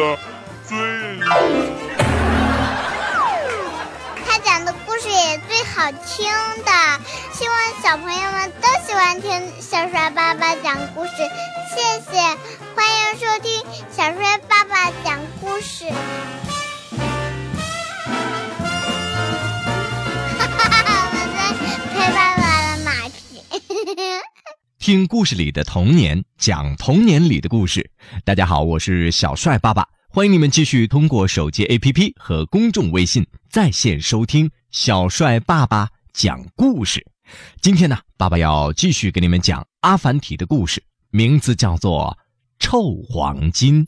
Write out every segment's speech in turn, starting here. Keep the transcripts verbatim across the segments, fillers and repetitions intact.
的最他讲的故事也最好听的，希望小朋友们都喜欢听小帅爸爸讲故事，谢谢，欢迎收听小帅爸爸讲故事。听故事里的童年，讲童年里的故事。大家好，我是小帅爸爸，欢迎你们继续通过手机 A P P 和公众微信在线收听小帅爸爸讲故事。今天呢，爸爸要继续给你们讲阿凡提的故事，名字叫做臭黄金。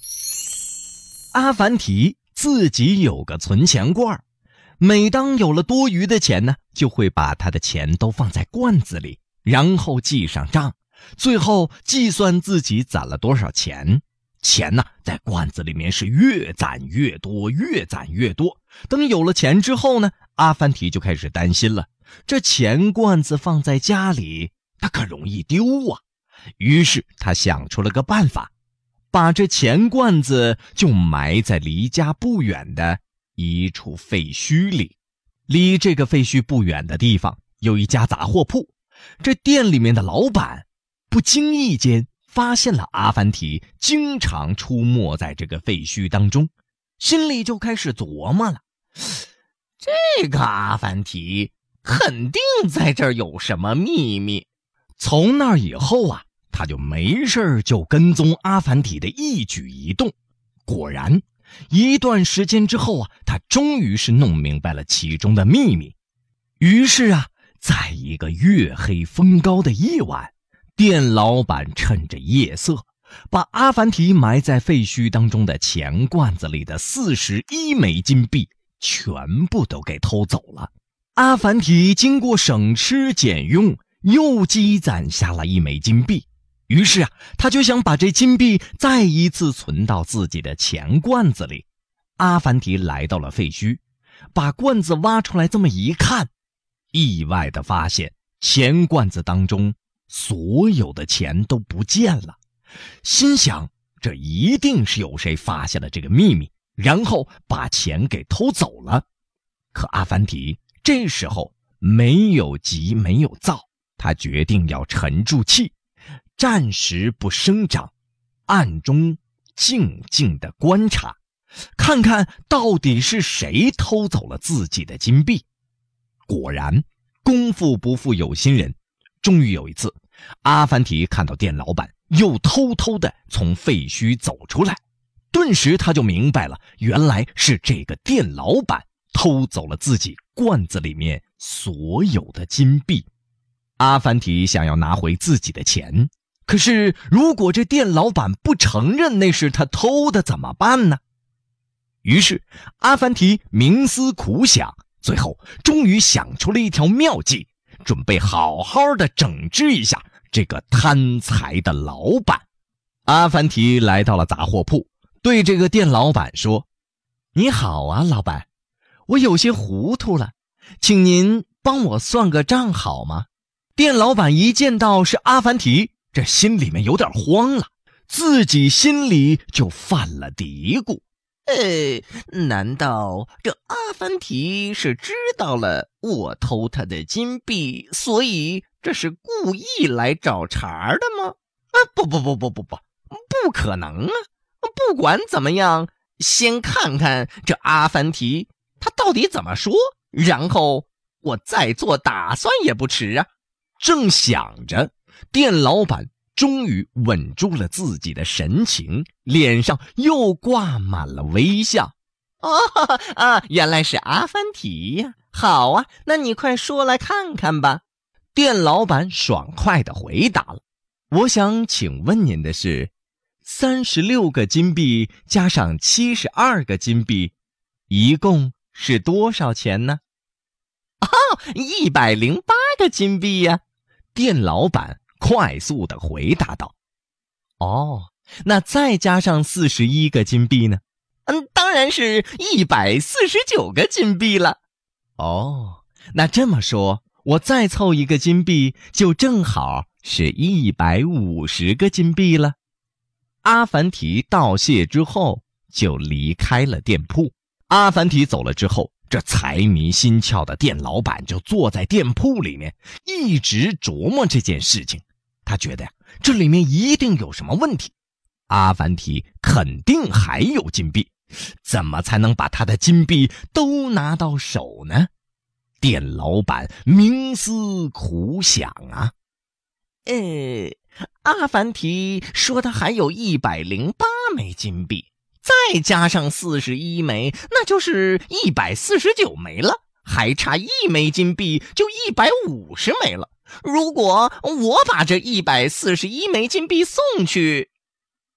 阿凡提自己有个存钱罐，每当有了多余的钱呢，就会把他的钱都放在罐子里，然后记上账，最后计算自己攒了多少钱。钱呢，在罐子里面是越攒越多，越攒越多。等有了钱之后呢，阿凡提就开始担心了，这钱罐子放在家里，它可容易丢啊。于是他想出了个办法，把这钱罐子就埋在离家不远的一处废墟里。离这个废墟不远的地方，有一家杂货铺。这店里面的老板不经意间发现了阿凡提经常出没在这个废墟当中，心里就开始琢磨了，这个阿凡提肯定在这儿有什么秘密。从那以后啊，他就没事就跟踪阿凡提的一举一动。果然一段时间之后啊，他终于是弄明白了其中的秘密。于是啊，在一个月黑风高的夜晚，店老板趁着夜色，把阿凡提埋在废墟当中的钱罐子里的四十一枚金币全部都给偷走了。阿凡提经过省吃俭用，又积攒下了一枚金币。于是啊，他就想把这金币再一次存到自己的钱罐子里。阿凡提来到了废墟，把罐子挖出来，这么一看，意外地发现钱罐子当中所有的钱都不见了。心想，这一定是有谁发现了这个秘密，然后把钱给偷走了。可阿凡提这时候没有急没有躁，他决定要沉住气，暂时不声张，暗中静静地观察，看看到底是谁偷走了自己的金币。果然，功夫不负有心人，终于有一次，阿凡提看到店老板又偷偷地从废墟走出来，顿时他就明白了，原来是这个店老板偷走了自己罐子里面所有的金币。阿凡提想要拿回自己的钱，可是如果这店老板不承认那是他偷的怎么办呢？于是阿凡提冥思苦想，最后终于想出了一条妙计，准备好好的整治一下这个贪财的老板。阿凡提来到了杂货铺，对这个店老板说，你好啊，老板，我有些糊涂了，请您帮我算个账好吗？店老板一见到是阿凡提，这心里面有点慌了，自己心里就犯了嘀咕，呃，难道这阿凡提是知道了我偷他的金币，所以这是故意来找茬的吗？啊，不不不不不不，不可能啊！不管怎么样，先看看这阿凡提他到底怎么说，然后我再做打算也不迟啊！正想着，店老板终于稳住了自己的神情，脸上又挂满了微笑。哦啊，原来是阿凡提呀！好啊，那你快说来看看吧。店老板爽快地回答了，我想请问您的是三十六个金币加上七十二个金币，一共是多少钱呢？哦，一百零八个金币呀！店老板快速地回答道。哦，那再加上四十一个金币呢？嗯，当然是一百四十九个金币了。哦，那这么说，我再凑一个金币，就正好是一百五十个金币了。阿凡提道谢之后，就离开了店铺。阿凡提走了之后，这财迷心窍的店老板就坐在店铺里面，一直琢磨这件事情。他觉得呀，这里面一定有什么问题，阿凡提肯定还有金币，怎么才能把他的金币都拿到手呢？店老板冥思苦想啊，呃，阿凡提说他还有一百零八枚金币，再加上四十一枚，那就是一百四十九枚了，还差一枚金币就一百五十枚了。如果我把这一百四十一枚金币送去，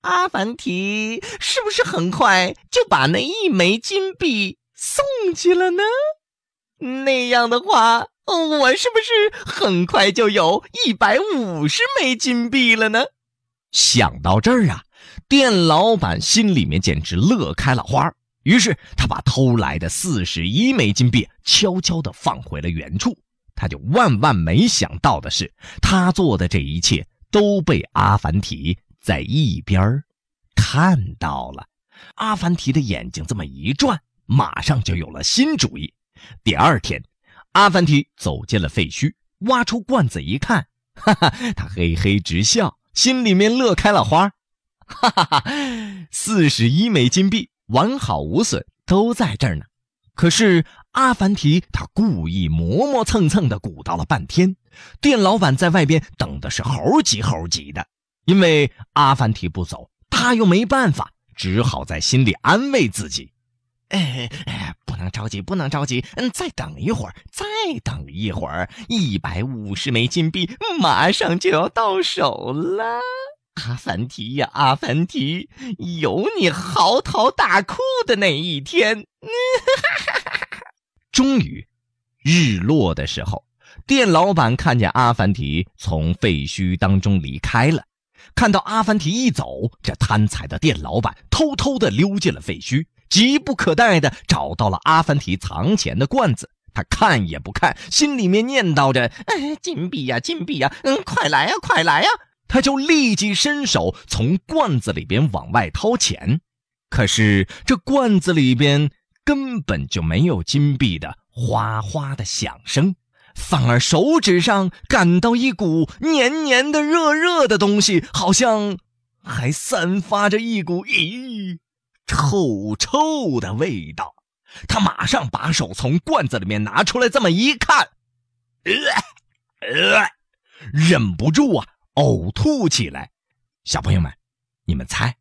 阿凡提是不是很快就把那一枚金币送去了呢？那样的话，我是不是很快就有一百五十枚金币了呢？想到这儿啊，店老板心里面简直乐开了花。于是他把偷来的四十一枚金币悄悄地放回了原处。他就万万没想到的是，他做的这一切都被阿凡提在一边看到了。阿凡提的眼睛这么一转，马上就有了新主意。第二天，阿凡提走进了废墟，挖出罐子一看，哈哈，他嘿嘿直笑，心里面乐开了花。哈哈哈，四十一枚金币完好无损，都在这儿呢。可是阿凡提他故意磨磨蹭蹭地鼓捣了半天，店老板在外边等的是猴急猴急的，因为阿凡提不走，他又没办法，只好在心里安慰自己。哎哎，不能着急，不能着急，嗯，再等一会儿，再等一会儿，一百五十枚金币马上就要到手了。阿凡提呀，阿凡提，有你嚎啕大哭的那一天。终于，日落的时候，店老板看见阿凡提从废墟当中离开了。看到阿凡提一走，这贪财的店老板偷偷地溜进了废墟，急不可待地找到了阿凡提藏钱的罐子。他看也不看，心里面念叨着，哎，金币呀，金币呀，嗯，快来呀，快来呀。他就立即伸手从罐子里边往外掏钱。可是这罐子里边根本就没有金币的哗哗的响声，反而手指上感到一股黏黏的热热的东西，好像还散发着一股咦臭臭的味道。他马上把手从罐子里面拿出来，这么一看，呃呃，忍不住啊呕吐起来。小朋友们，你们猜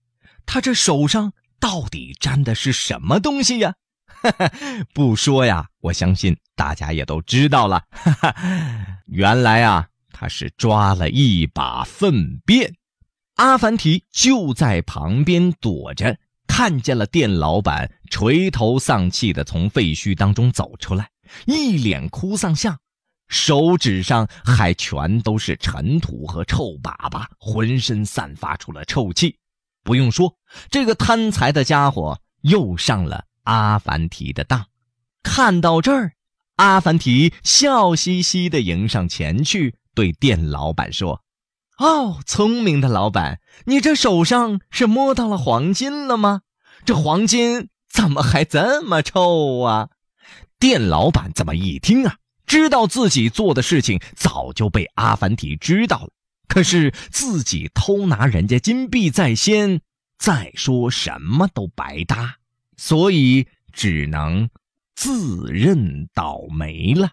他这手上到底沾的是什么东西呀？哈哈，不说呀，我相信大家也都知道了。哈哈，原来啊，他是抓了一把粪便。阿凡提就在旁边躲着，看见了店老板垂头丧气地从废墟当中走出来，一脸哭丧相，手指上还全都是尘土和臭粑粑，浑身散发出了臭气。不用说，这个贪财的家伙又上了阿凡提的当。看到这儿，阿凡提笑嘻嘻地迎上前去，对店老板说，哦，聪明的老板，你这手上是摸到了黄金了吗？这黄金怎么还这么臭啊？店老板这么一听啊，知道自己做的事情早就被阿凡提知道了，可是自己偷拿人家金币在先，再说什么都白搭，所以只能自认倒霉了。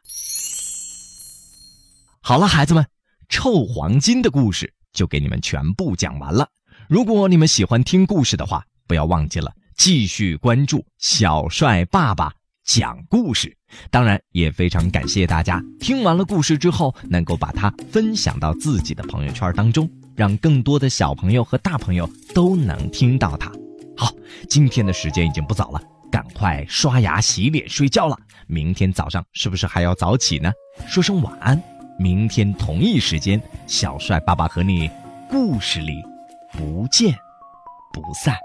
好了，孩子们，臭黄金的故事就给你们全部讲完了。如果你们喜欢听故事的话，不要忘记了继续关注小帅爸爸讲故事。当然也非常感谢大家听完了故事之后，能够把它分享到自己的朋友圈当中，让更多的小朋友和大朋友都能听到它。好，今天的时间已经不早了，赶快刷牙洗脸睡觉了。明天早上是不是还要早起呢？说声晚安，明天同一时间，小帅爸爸和你故事里不见不散。